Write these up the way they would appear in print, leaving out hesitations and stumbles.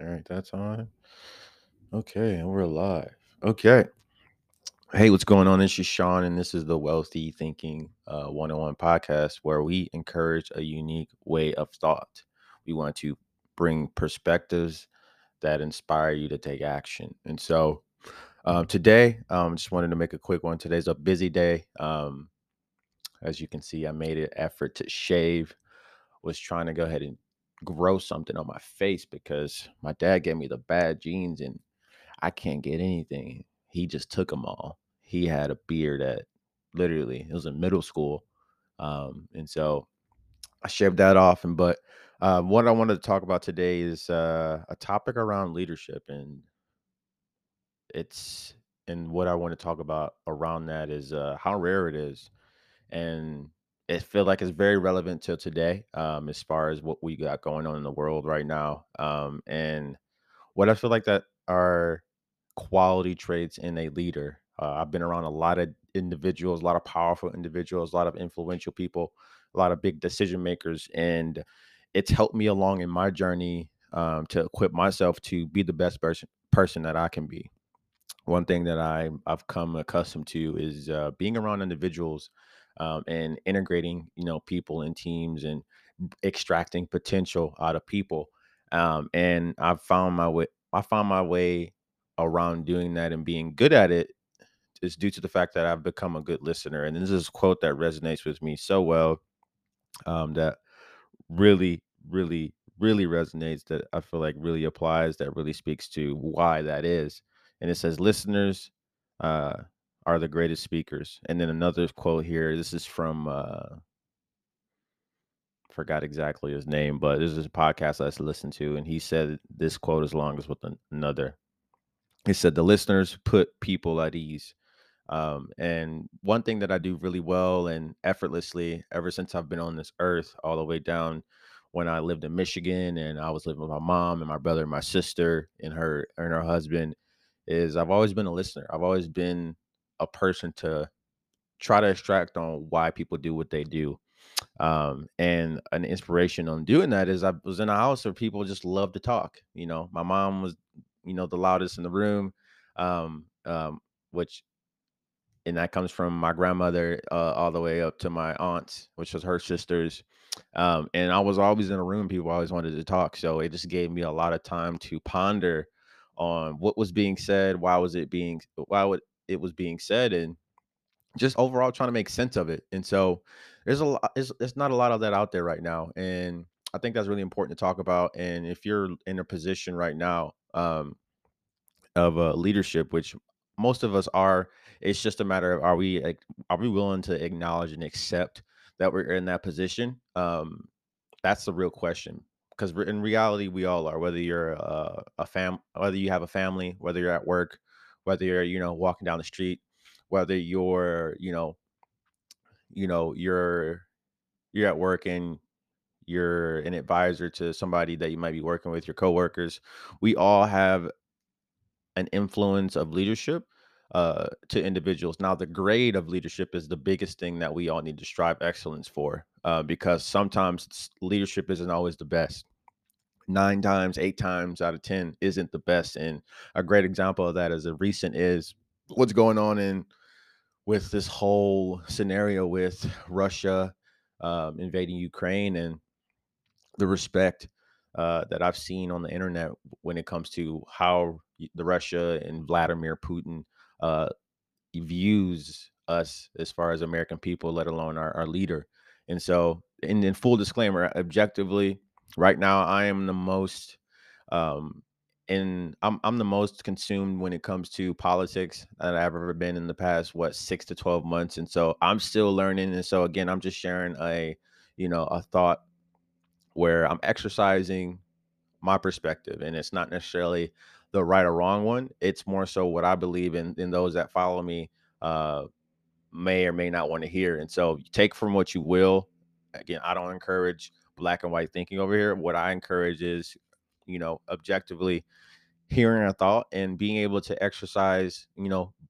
All right, that's on. Okay, and we're live. Okay. Hey, what's going on? This is Sean, and this is the Wealthy Thinking 101 podcast, where we encourage a unique way of thought. We want to bring perspectives that inspire you to take action. And so today, just wanted to make a quick one. Today's a busy day. As you can see, I made an effort to shave. Was trying to go ahead and grow something on my face because my dad gave me the bad genes and I can't get anything. He just took them all. He had a beard that literally, it was in middle school. And so I shaved that off. But what I wanted to talk about today is a topic around leadership. And what I want to talk about around that is how rare it is. And it feels like it's very relevant to today, as far as what we got going on in the world right now. And what I feel like that are quality traits in a leader. I've been around a lot of individuals, a lot of powerful individuals, a lot of influential people, a lot of big decision makers. And it's helped me along in my journey to equip myself to be the best person that I can be. One thing that I've come accustomed to is being around individuals and integrating, people and teams and extracting potential out of people. And I found my way around doing that and being good at it is due to the fact that I've become a good listener. And this is a quote that resonates with me so well, that really, really, really resonates, that I feel like really applies, that really speaks to why that is. And it says, listeners, are the greatest speakers. And then another quote here, this is from, forgot exactly his name, but this is a podcast I listened to. And he said this quote as long as with another. He said, the listeners put people at ease. And one thing that I do really well and effortlessly ever since I've been on this earth, all the way down when I lived in Michigan and I was living with my mom and my brother and my sister and her husband, is I've always been a listener. I've always been a person to try to extract on why people do what they do. And an inspiration on doing that is I was in a house where people just love to talk. My mom was, the loudest in the room, and that comes from my grandmother, all the way up to my aunt, which was her sisters. And I was always in a room. People always wanted to talk. So it just gave me a lot of time to ponder on what was being said. Why it was being said, and just overall trying to make sense of it. And so there's a lot, it's not a lot of that out there right now. And I think that's really important to talk about. And if you're in a position right now, of leadership, which most of us are, it's just a matter of, are we willing to acknowledge and accept that we're in that position? That's the real question. Because in reality, we all are, whether you're whether you have a family, whether you're at work, whether you're, walking down the street, whether you're, you're at work and you're an advisor to somebody that you might be working with, your coworkers, we all have an influence of leadership to individuals. Now, the grade of leadership is the biggest thing that we all need to strive excellence for, because sometimes leadership isn't always the best. 9 times, 8 times out of 10 isn't the best. And a great example of that is what's going on with this whole scenario with Russia invading Ukraine, and the respect that I've seen on the internet when it comes to how the Russia and Vladimir Putin views us as far as American people, let alone our leader. And so, and then full disclaimer, objectively, right now, I am the most, I'm the most consumed when it comes to politics that I've ever been in the past, 6 to 12 months. And so I'm still learning. And so again, I'm just sharing a thought where I'm exercising my perspective, and it's not necessarily the right or wrong one. It's more so what I believe in those that follow me, may or may not want to hear. And so you take from what you will. Again, I don't encourage black and white thinking over here. What I encourage is, objectively hearing a thought and being able to exercise,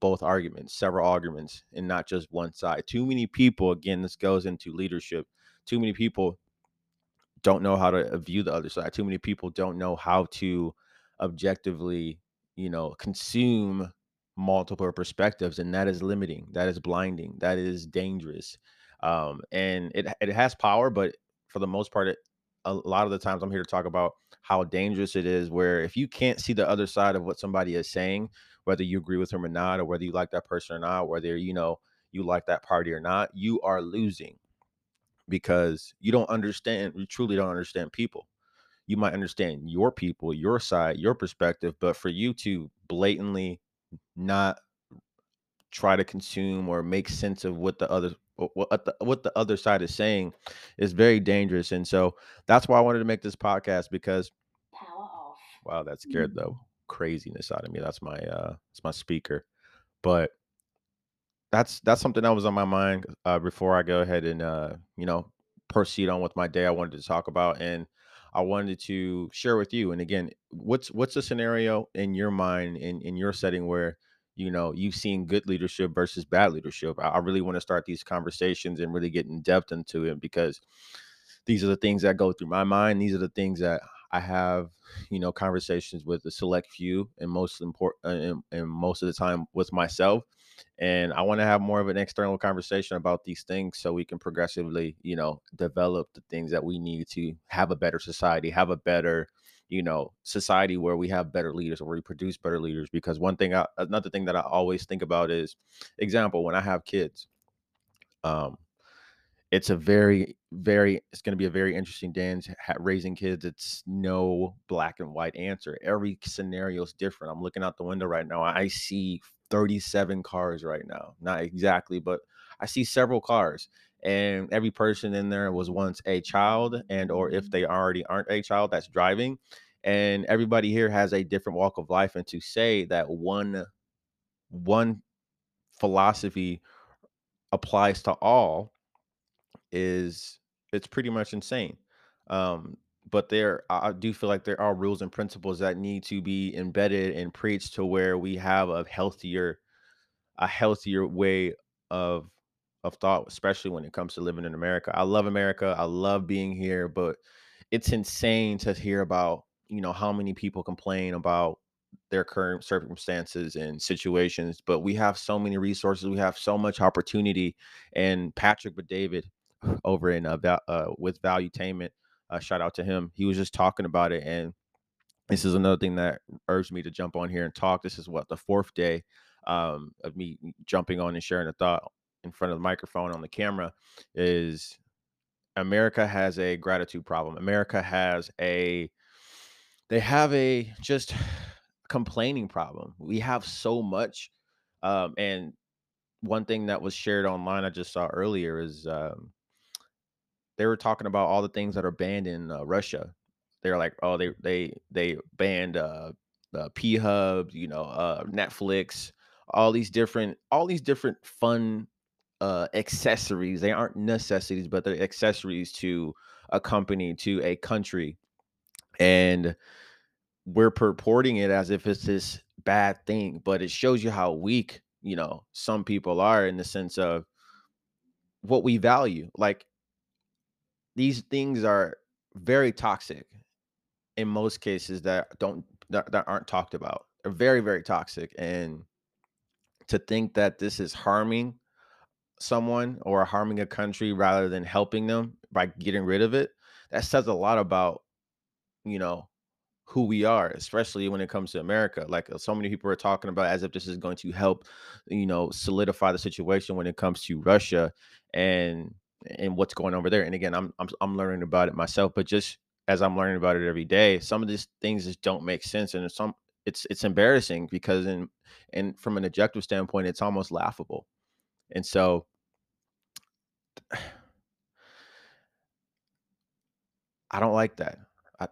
both arguments, several arguments, and not just one side. Too many people, again, this goes into leadership. Too many people don't know how to view the other side. Too many people don't know how to objectively, you know, consume multiple perspectives, and that is limiting, that is blinding, that is dangerous. And it has power, but for the most part, a lot of the times I'm here to talk about how dangerous it is, where if you can't see the other side of what somebody is saying, whether you agree with them or not, or whether you like that person or not, whether, you know, you like that party or not, you are losing because you don't understand. You truly don't understand people. You might understand your people, your side, your perspective, but for you to blatantly not try to consume or make sense of what the other what the other side is saying is very dangerous. And so that's why I wanted to make this podcast, because power off. Wow, that scared the craziness out of me. That's my it's my speaker. But that's something that was on my mind before I go ahead and you know, proceed on with my day. I wanted to talk about, and I wanted to share with you. And again, what's a scenario in your mind, in your setting, where, you know, you've seen good leadership versus bad leadership? I really want to start these conversations and really get in depth into it, because these are the things that go through my mind. These are the things that I have, you know, conversations with a select few, and most important, and most of the time with myself. And I want to have more of an external conversation about these things so we can progressively, you know, develop the things that we need to have a better society, have a better, you know, society where we have better leaders, where we produce better leaders. Because another thing that I always think about is, example, when I have kids, it's a very, very, it's going to be a very interesting dance raising kids. It's no black and white answer. Every scenario is different. I'm looking out the window right now. I see 37 cars right now. Not exactly, but I see several cars, and every person in there was once a child, and or if they already aren't a child, that's driving. And everybody here has a different walk of life. And to say that one philosophy applies to all is, it's pretty much insane. But I do feel like there are rules and principles that need to be embedded and preached to where we have a healthier way of thought, especially when it comes to living in America. I love America. I love being here, but it's insane to hear about, you know, how many people complain about their current circumstances and situations, but we have so many resources. We have so much opportunity. And Patrick, but David over in with Valuetainment, shout out to him. He was just talking about it. And this is another thing that urged me to jump on here and talk. This is the fourth day of me jumping on and sharing a thought in front of the microphone on the camera, is America has a gratitude problem. America has they have a just complaining problem. We have so much. And one thing that was shared online I just saw earlier is, they were talking about all the things that are banned in Russia. They're like, oh, they banned P-Hub, you know, Netflix, all these different fun accessories. They aren't necessities, but they're accessories to a company, to a country. And we're purporting it as if it's this bad thing, but it shows you how weak, you know, some people are in the sense of what we value. Like, these things are very toxic in most cases that aren't talked about. They're very, very toxic. And to think that this is harming someone or harming a country rather than helping them by getting rid of it, that says a lot about, you know, who we are, especially when it comes to America. Like, so many people are talking about as if this is going to help, you know, solidify the situation when it comes to Russia and what's going on over there. And again, I'm learning about it myself, but just as I'm learning about it every day, some of these things just don't make sense. And it's embarrassing, because and from an objective standpoint, it's almost laughable. And so I don't like that.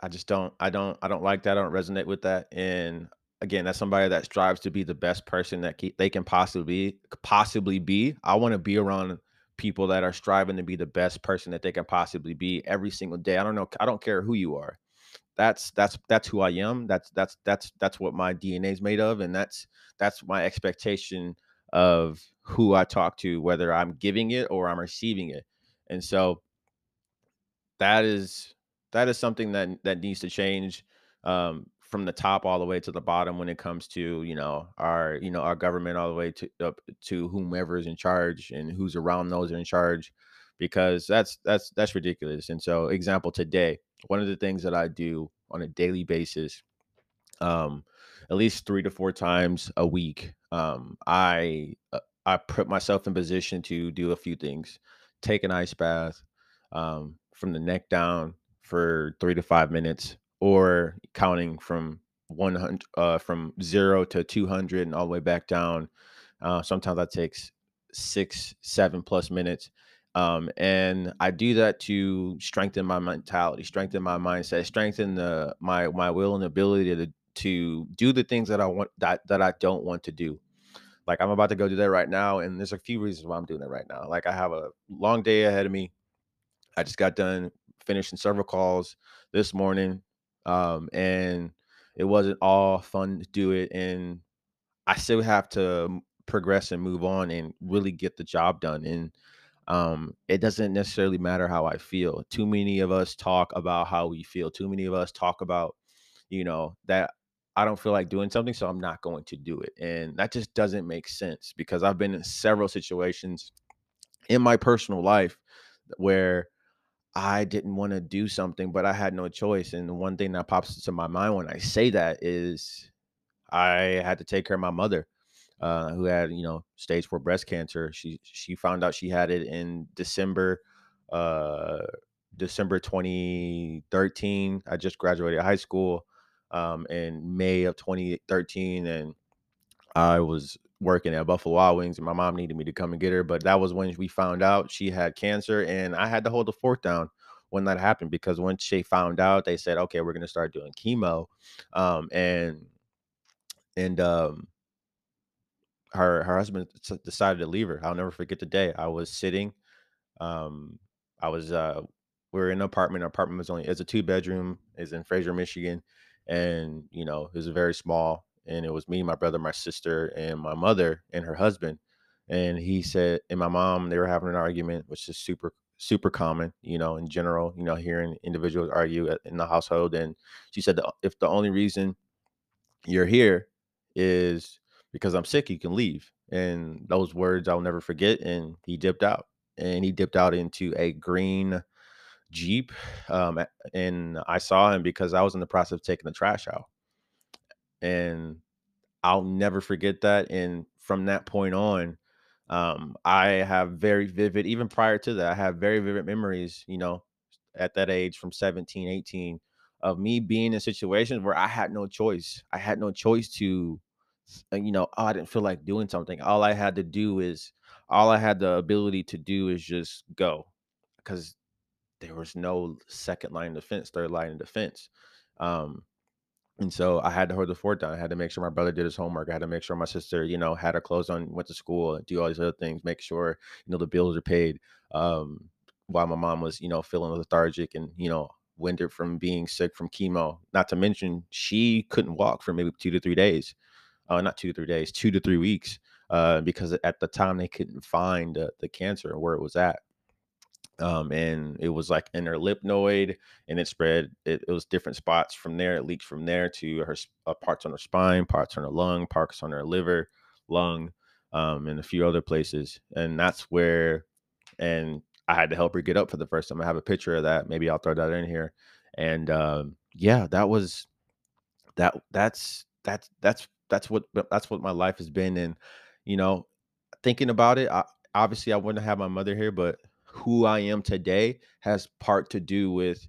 I just don't, I don't like that. I don't resonate with that. And again, that's somebody that strives to be the best person that they can possibly be. I want to be around people that are striving to be the best person that they can possibly be every single day. I don't know. I don't care who you are. That's who I am. That's what my DNA is made of. And that's my expectation of who I talk to, whether I'm giving it or I'm receiving it. And so that is something that needs to change, from the top all the way to the bottom when it comes to, our government, all the way to up to whomever is in charge and who's around those that are in charge, because that's ridiculous. And so, example, today, one of the things that I do on a daily basis, at least 3 to 4 times a week, I put myself in position to do a few things: take an ice bath, from the neck down for 3 to 5 minutes, or counting from 100, from 0 to 200 and all the way back down. Sometimes that takes 6, 7 plus minutes. And I do that to strengthen my mentality, strengthen my mindset, strengthen my will and ability to do the things that I want, that I don't want to do. Like, I'm about to go do that right now, and there's a few reasons why I'm doing that right now. Like, I have a long day ahead of me. I just got done finishing several calls this morning, and it wasn't all fun to do it. And I still have to progress and move on and really get the job done. And it doesn't necessarily matter how I feel. Too many of us talk about how we feel. Too many of us talk about, that I don't feel like doing something, so I'm not going to do it. And that just doesn't make sense, because I've been in several situations in my personal life where I didn't want to do something, but I had no choice. And the one thing that pops into my mind when I say that is I had to take care of my mother, who had, stage 4 breast cancer. She found out she had it in December 2013. I just graduated high school in May of 2013, and I was working at Buffalo Wild Wings, and my mom needed me to come and get her. But that was when we found out she had cancer, and I had to hold the fort down when that happened, because once she found out, they said, okay, we're going to start doing chemo. Her husband decided to leave her. I'll never forget the day. I was sitting, we were in an apartment. Our apartment was only, it's a 2-bedroom, is in Fraser, Michigan. And, it was very small. And it was me, my brother, my sister, and my mother and her husband. And he said, and my mom, they were having an argument, which is super, super common, in general, hearing individuals argue in the household. And she said, if the only reason you're here is because I'm sick, you can leave. And those words I'll never forget. And he dipped out. And he dipped out into a green Jeep. And I saw him because I was in the process of taking the trash out. And I'll never forget that. And from that point on, I have very vivid, even prior to that, I have very vivid memories, at that age from 17, 18, of me being in situations where I had no choice. I had no choice to, I didn't feel like doing something. All I had the ability to do is just go, because there was no second line of defense, third line of defense. And so I had to hold the fort down. I had to make sure my brother did his homework. I had to make sure my sister, had her clothes on, went to school, do all these other things, make sure, the bills are paid. While my mom was, feeling lethargic and, winded from being sick from chemo. Not to mention she couldn't walk for maybe 2 to 3 days. Not 2 to 3 days, 2 to 3 weeks. Because at the time they couldn't find the cancer where it was at. And it was like in her lymph node, and it spread. It was different spots from there. It leaked from there to her parts on her spine, parts on her lung, parts on her liver, lung, and a few other places. And that's where, and I had to help her get up for the first time. I have a picture of that. Maybe I'll throw that in here. And, yeah, that was, that's what my life has been. And, thinking about it, obviously I wouldn't have my mother here, but who I am today has part to do with,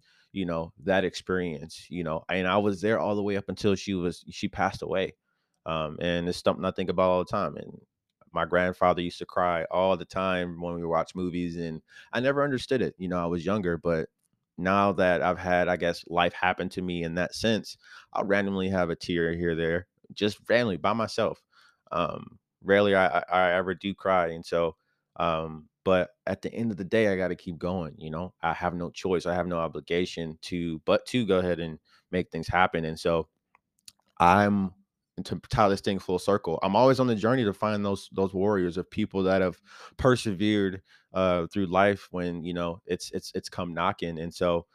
that experience, and I was there all the way up until she passed away. And it's something I think about all the time. And my grandfather used to cry all the time when we watched movies, and I never understood it. I was younger, but now that I've had, I guess, life happen to me in that sense, I'll randomly have a tear here or there, just randomly by myself. Rarely I ever do cry. And so, but at the end of the day, I got to keep going. I have no choice. I have no obligation but to go ahead and make things happen. And so to tie this thing full circle, I'm always on the journey to find those warriors of people that have persevered, through life when, it's come knocking. And so,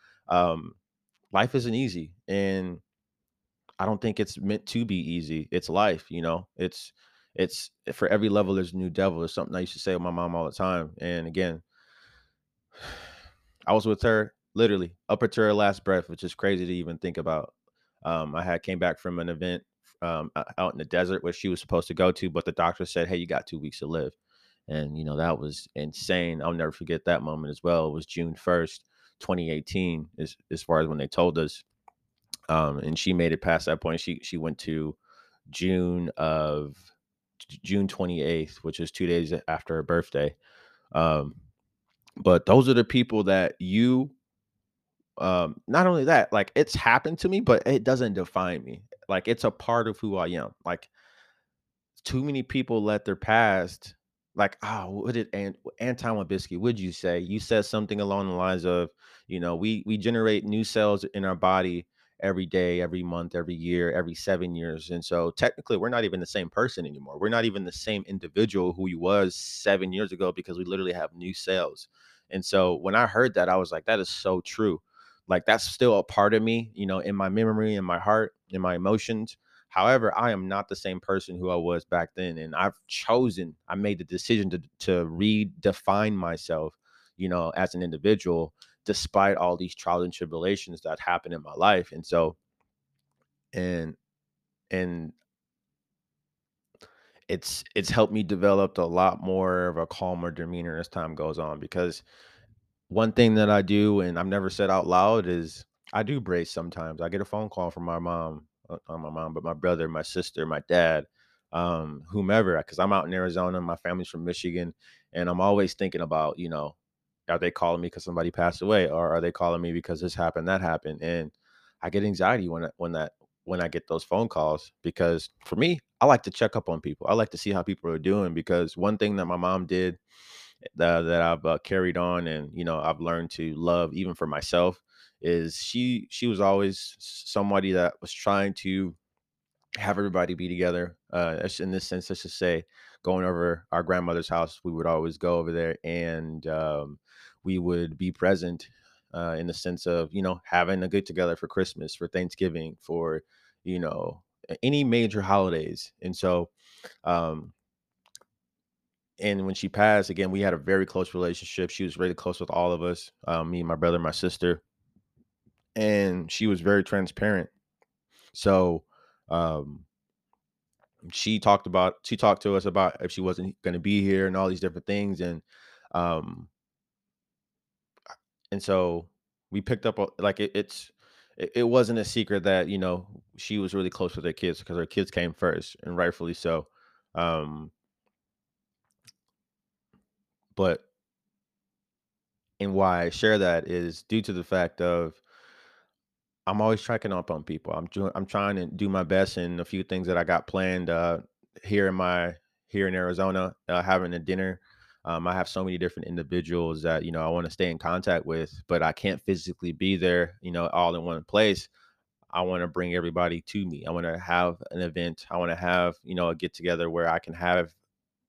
life isn't easy. And I don't think it's meant to be easy. It's life, you know. It's for every level there's a new devil. It's something I used to say with my mom all the time. And again, I was with her literally up until her last breath, which is crazy to even think about. I had came back from an event out in the desert where she was supposed to go to, but the doctor said, hey, you got 2 weeks to live. And, you know, that was insane. I'll never forget that moment as well. It was June 1st, 2018, as far as when they told us. And she made it past that point. She went to June 28th, which is 2 days after her birthday. But those are the people that you, not only that, like, it's happened to me, but it doesn't define me. Like, it's a part of who I am. Like, too many people let their past, like, oh, what did Anton Wabisky, would you say? You said something along the lines of, you know, we generate new cells in our body every day, every month, every year, every 7 years. And so technically we're not even the same person anymore. We're not even the same individual who he was 7 years ago, because we literally have new cells. And so when I heard that, I was like, that is so true. Like, that's still a part of me, you know, in my memory, in my heart, in my emotions. However, I am not the same person who I was back then. And I made the decision to redefine myself, you know, as an individual, despite all these trials and tribulations that happened in my life. And so, and it's helped me develop a lot more of a calmer demeanor as time goes on, because one thing that I do, and I've never said out loud, is I do brace sometimes. I get a phone call from not my mom, but my brother, my sister, my dad, whomever, because I'm out in Arizona, my family's from Michigan, and I'm always thinking about, you know, are they calling me because somebody passed away, or are they calling me because this happened, that happened? And I get anxiety when I get those phone calls, because for me, I like to check up on people. I like to see how people are doing, because one thing that my mom did that I've carried on, and, you know, I've learned to love even for myself, is she was always somebody that was trying to have everybody be together. In this sense, let's just say, going over our grandmother's house, we would always go over there, and we would be present in the sense of, you know, having a get together for Christmas, for Thanksgiving, for, you know, any major holidays. And so, and when she passed, again, we had a very close relationship. She was really close with all of us, me, my brother, my sister, and she was very transparent. So, she talked to us about if she wasn't going to be here and all these different things. And so we picked up, like, it wasn't a secret that, you know, she was really close with her kids, because her kids came first, and rightfully so. But, and why I share that is due to the fact of, I'm always checking up on people. I'm trying to do my best, and a few things that I got planned here in Arizona, having a dinner. I have so many different individuals that, you know, I want to stay in contact with, but I can't physically be there, you know, all in one place. I want to bring everybody to me. I want to have an event. I want to have, you know, a get together where I can have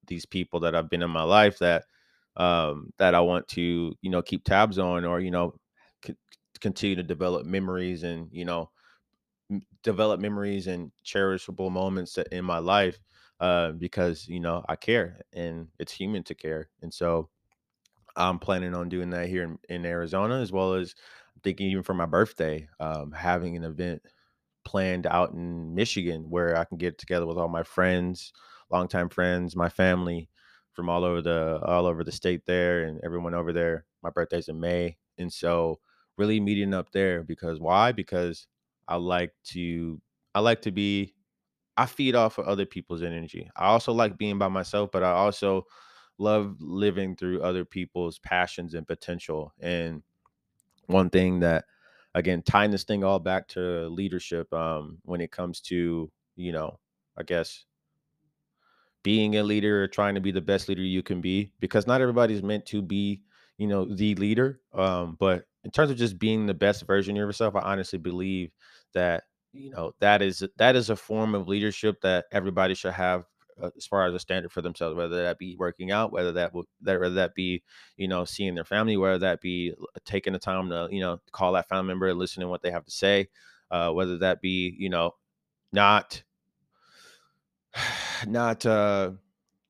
these people that I've been in my life that that I want to, you know, keep tabs on, or, you know, continue to develop memories, and, you know, develop memories and cherishable moments in my life, because, you know, I care, and it's human to care. And so I'm planning on doing that here in Arizona, as well as I'm thinking even for my birthday, having an event planned out in Michigan where I can get together with all my friends, longtime friends, my family from all over the state there, and everyone over there. My birthday's in May. And so really meeting up there, because why? Because I feed off of other people's energy. I also like being by myself, but I also love living through other people's passions and potential. And one thing that, again, tying this thing all back to leadership, when it comes to, you know, I guess being a leader, or trying to be the best leader you can be, because not everybody's meant to be, you know, the leader. But in terms of just being the best version of yourself, I honestly believe that, you know, that is a form of leadership that everybody should have, as far as a standard for themselves, whether that be working out, whether that be, you know, seeing their family, whether that be taking the time to, you know, call that family member and listening to what they have to say, whether that be, you know, not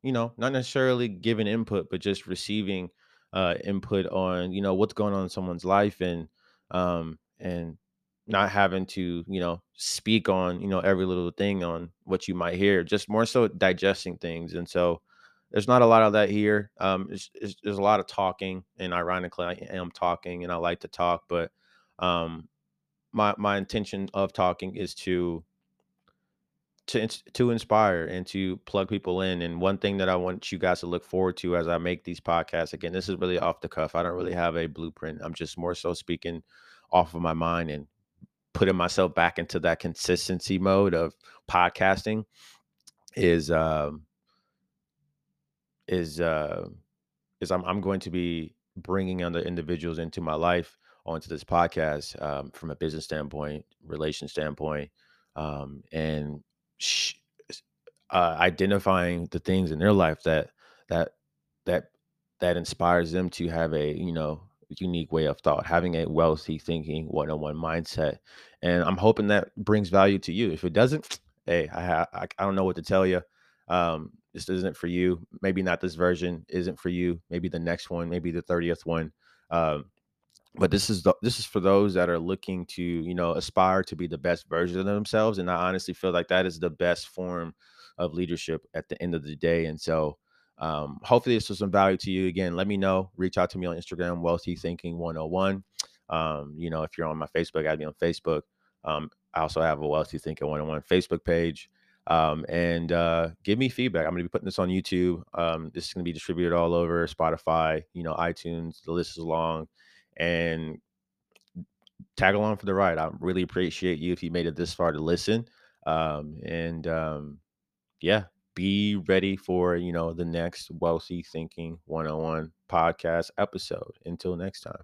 necessarily giving input, but just receiving input on, you know, what's going on in someone's life, and not having to, you know, speak on, you know, every little thing on what you might hear, just more so digesting things. And so there's not a lot of that here. There's a lot of talking, and ironically I am talking and I like to talk, but my intention of talking is to inspire and to plug people in. And one thing that I want you guys to look forward to as I make these podcasts, again, this is really off the cuff. I don't really have a blueprint. I'm just more so speaking off of my mind and putting myself back into that consistency mode of podcasting is I'm going to be bringing other individuals into my life onto this podcast, from a business standpoint, relation standpoint, and identifying the things in their life that inspires them to have a, you know, unique way of thought, having a wealthy thinking 101 mindset. And I'm hoping that brings value to you. If it doesn't, hey, I don't know what to tell you. This isn't for you. Maybe not this version isn't for you. Maybe the next one, maybe the 30th one. But this is for those that are looking to, you know, aspire to be the best version of themselves. And I honestly feel like that is the best form of leadership at the end of the day. And so hopefully this was some value to you. Again, let me know. Reach out to me on Instagram, Wealthy Thinking 101. You know, if you're on my Facebook, I'd be on Facebook. I also have a Wealthy Thinking 101 Facebook page. And give me feedback. I'm going to be putting this on YouTube. This is going to be distributed all over Spotify, you know, iTunes. The list is long. And tag along for the ride. I really appreciate you if you made it this far to listen. Yeah, be ready for, you know, the next Wealthy Thinking 101 podcast episode. Until next time.